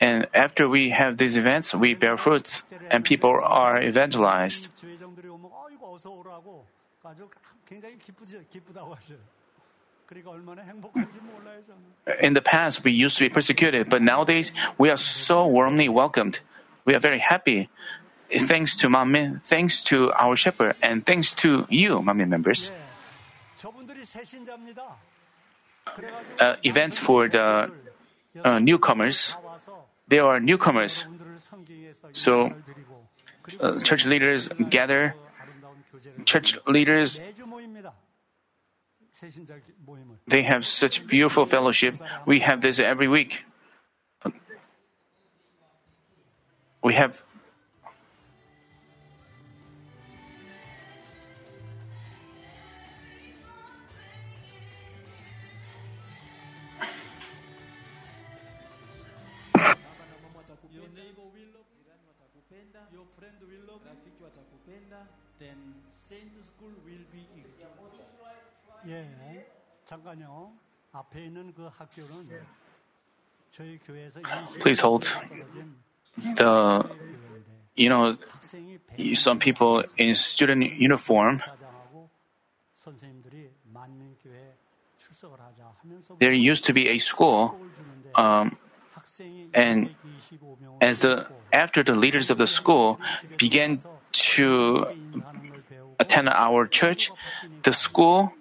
And after we have these events, we bear fruits and people are evangelized. In the past, we used to be persecuted, but nowadays we are so warmly welcomed. We are very happy. Thanks to MAMI, thanks to our shepherd, and thanks to you, MAMI members. Uh, events for the uh, newcomers. They are newcomers. So, uh, church leaders gather. Church leaders, they have such beautiful fellowship. We have this every week. We have then Saint School will be in yeah. Please hold. The, you know, some people in student uniform, there used to be a school, um, and as the after the leaders of the school began to attend our church, the school,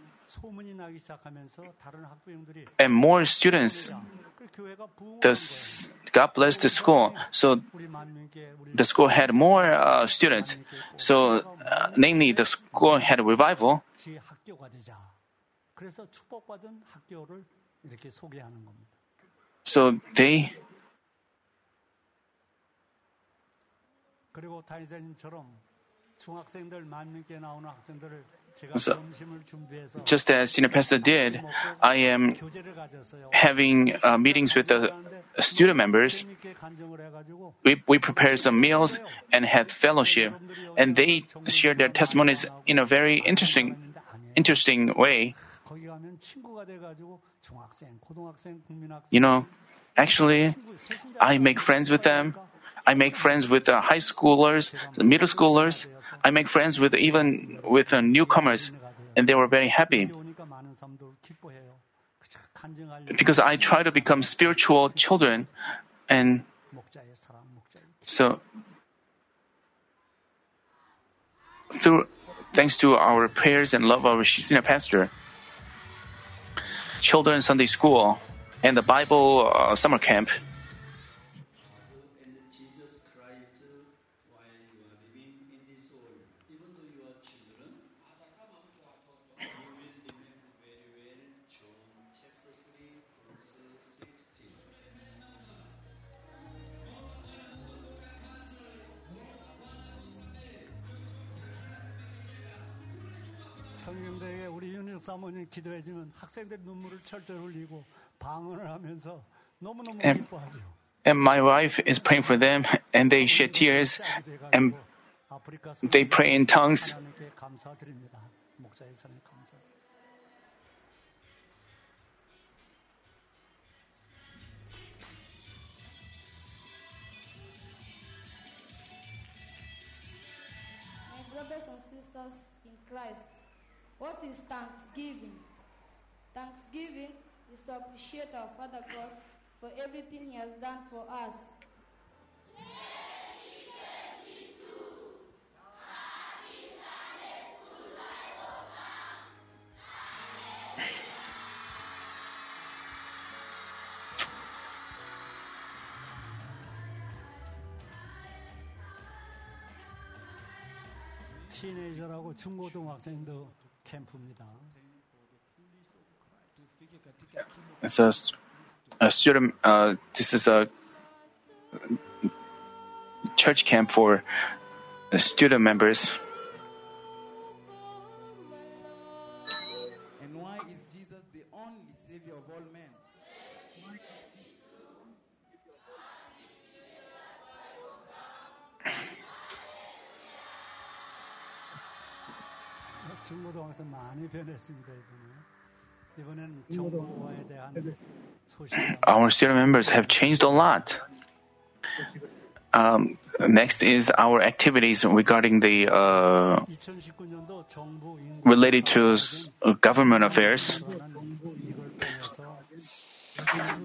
and more students, the, God bless the school, so the school had more uh, students. So, uh, namely, the school had a revival. So they... So, just as you know, Pastor did, I am having uh, meetings with the student members. We, we prepared some meals and had fellowship, and they shared their testimonies in a very interesting, interesting way. You know, actually, I make friends with them. I make friends with uh, high schoolers, middle schoolers. I make friends with even with uh, newcomers, and they were very happy. Because I try to become spiritual children, and so through thanks to our prayers and love of our senior pastor, children Sunday school, and the Bible uh, summer camp. And And my wife is praying for them, and they shed tears, and they pray in tongues. My brothers and sisters in Christ, what is thanksgiving? Thanksgiving is to appreciate our Father God for everything He has done for us. 티네이저하고 중고등학생도 캠프입니다. So, a student, uh, this is a church camp for student members. And why is Jesus the only Savior of all men? 중고등학생 많이 변했습니다 이번에. Our student members have changed a lot. Um, next is our activities regarding the uh, related to government affairs.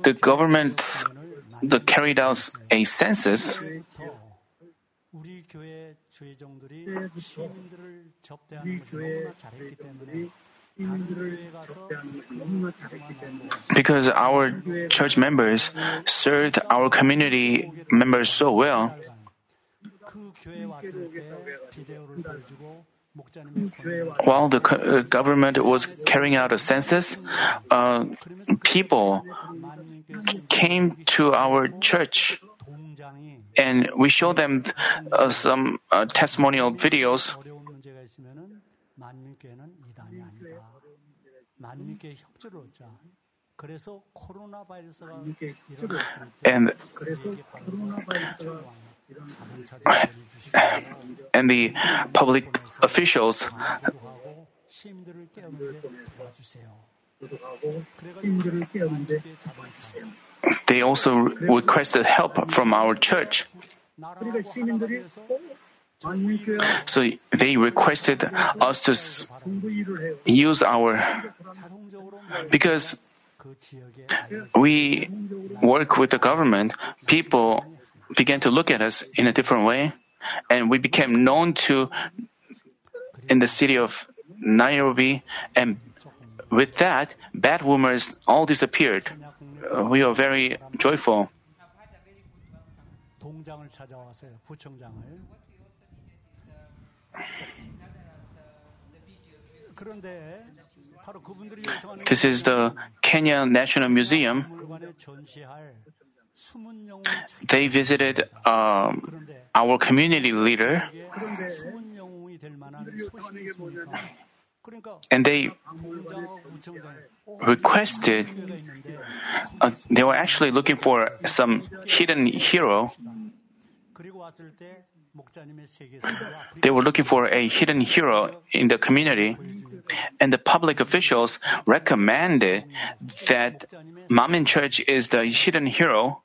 The government the carried out a census. Because our church members served our community members so well, while the government was carrying out a census, uh, people came to our church, and we showed them uh, some uh, testimonial videos. 만민교회는 이단이 아니다. 만민교회 협조를 얻자. 그래서 코로나 바이러스가 일어났을 때 And and the public officials 시민들을 깨우는데 도와주세요. 시민들을 깨우는데 도와주세요. They also requested help from our church. 우리가 시민들이 So they requested us to use our, because we work with the government, people began to look at us in a different way, and we became known to in the city of Nairobi, and with that, bad rumors all disappeared. We are very joyful. This is the Kenya National Museum. They visited um, our community leader, and they requested, uh, they were actually looking for some hidden hero. They were looking for a hidden hero in the community, and the public officials recommended that Manmin Church is the hidden hero.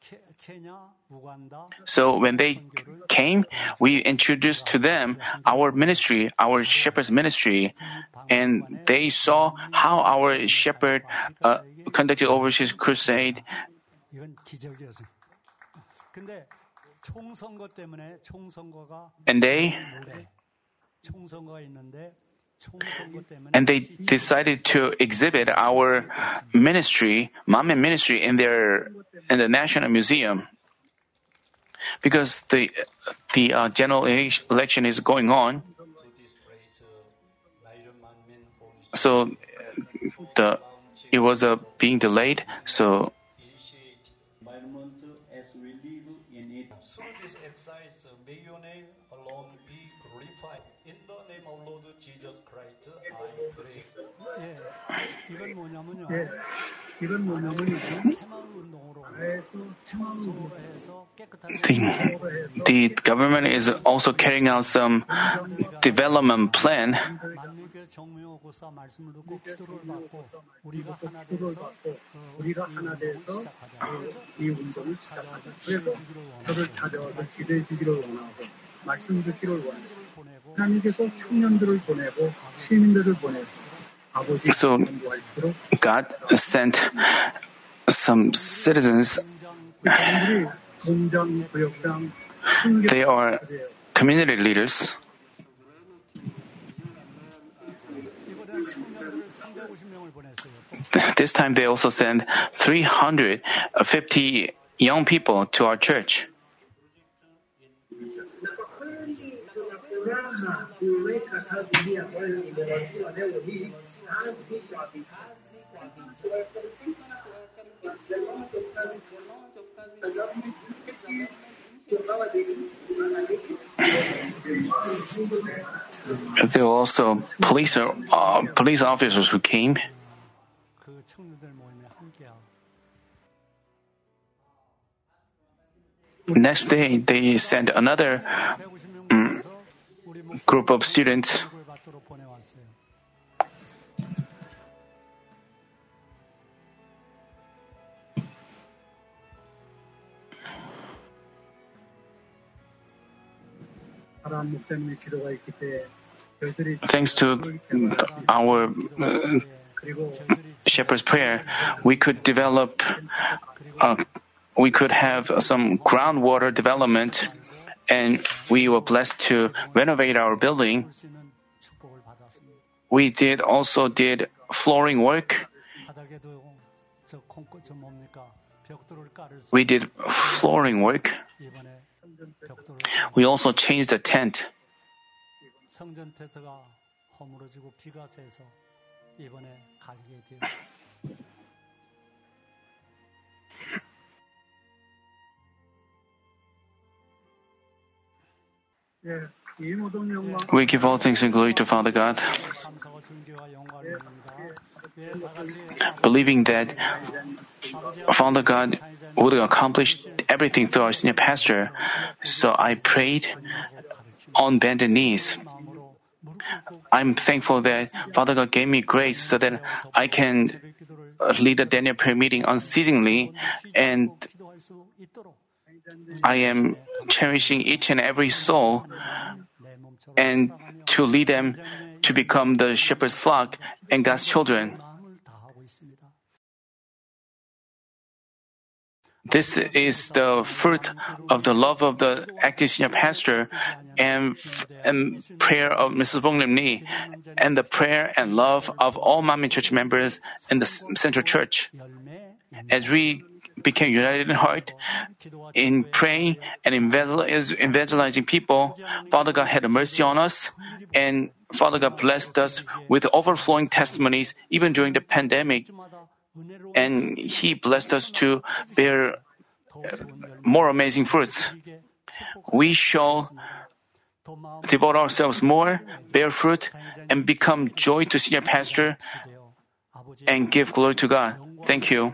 So when they came, we introduced to them our ministry, our shepherd's ministry, and they saw how our shepherd uh, conducted overseas crusade. And they and they decided to exhibit our ministry, MAMI ministry, in their in the National Museum, because the the uh, general election is going on. So the it was uh, being delayed. So. thing. The government is also carrying out some development plan. So God sent some citizens. They are community leaders. This time they also sent three hundred fifty young people to our church. There were also police, uh, police officers who came. Next day, they sent another um, group of students. Thanks to our uh, shepherd's prayer, we could develop, uh, we could have some groundwater development, and we were blessed to renovate our building. We did also did flooring work. We did flooring work. We also changed the tent. We give all things in glory to Father God, believing that Father God would accomplish everything through our senior pastor. So I prayed on bended knees. I'm thankful that Father God gave me grace so that I can lead the Daniel prayer meeting unceasingly, and I am cherishing each and every soul and to lead them to become the shepherd's flock and God's children. This is the fruit of the love of the active senior pastor and, and prayer of Missus Bongnim Lee and the prayer and love of all MAMI Church members in the Central Church. As we became united in heart, in praying and evangelizing people, Father God had mercy on us, and Father God blessed us with overflowing testimonies even during the pandemic. And He blessed us to bear more amazing fruits. We shall devote ourselves more, bear fruit, and become joy to senior pastor and give glory to God. Thank you.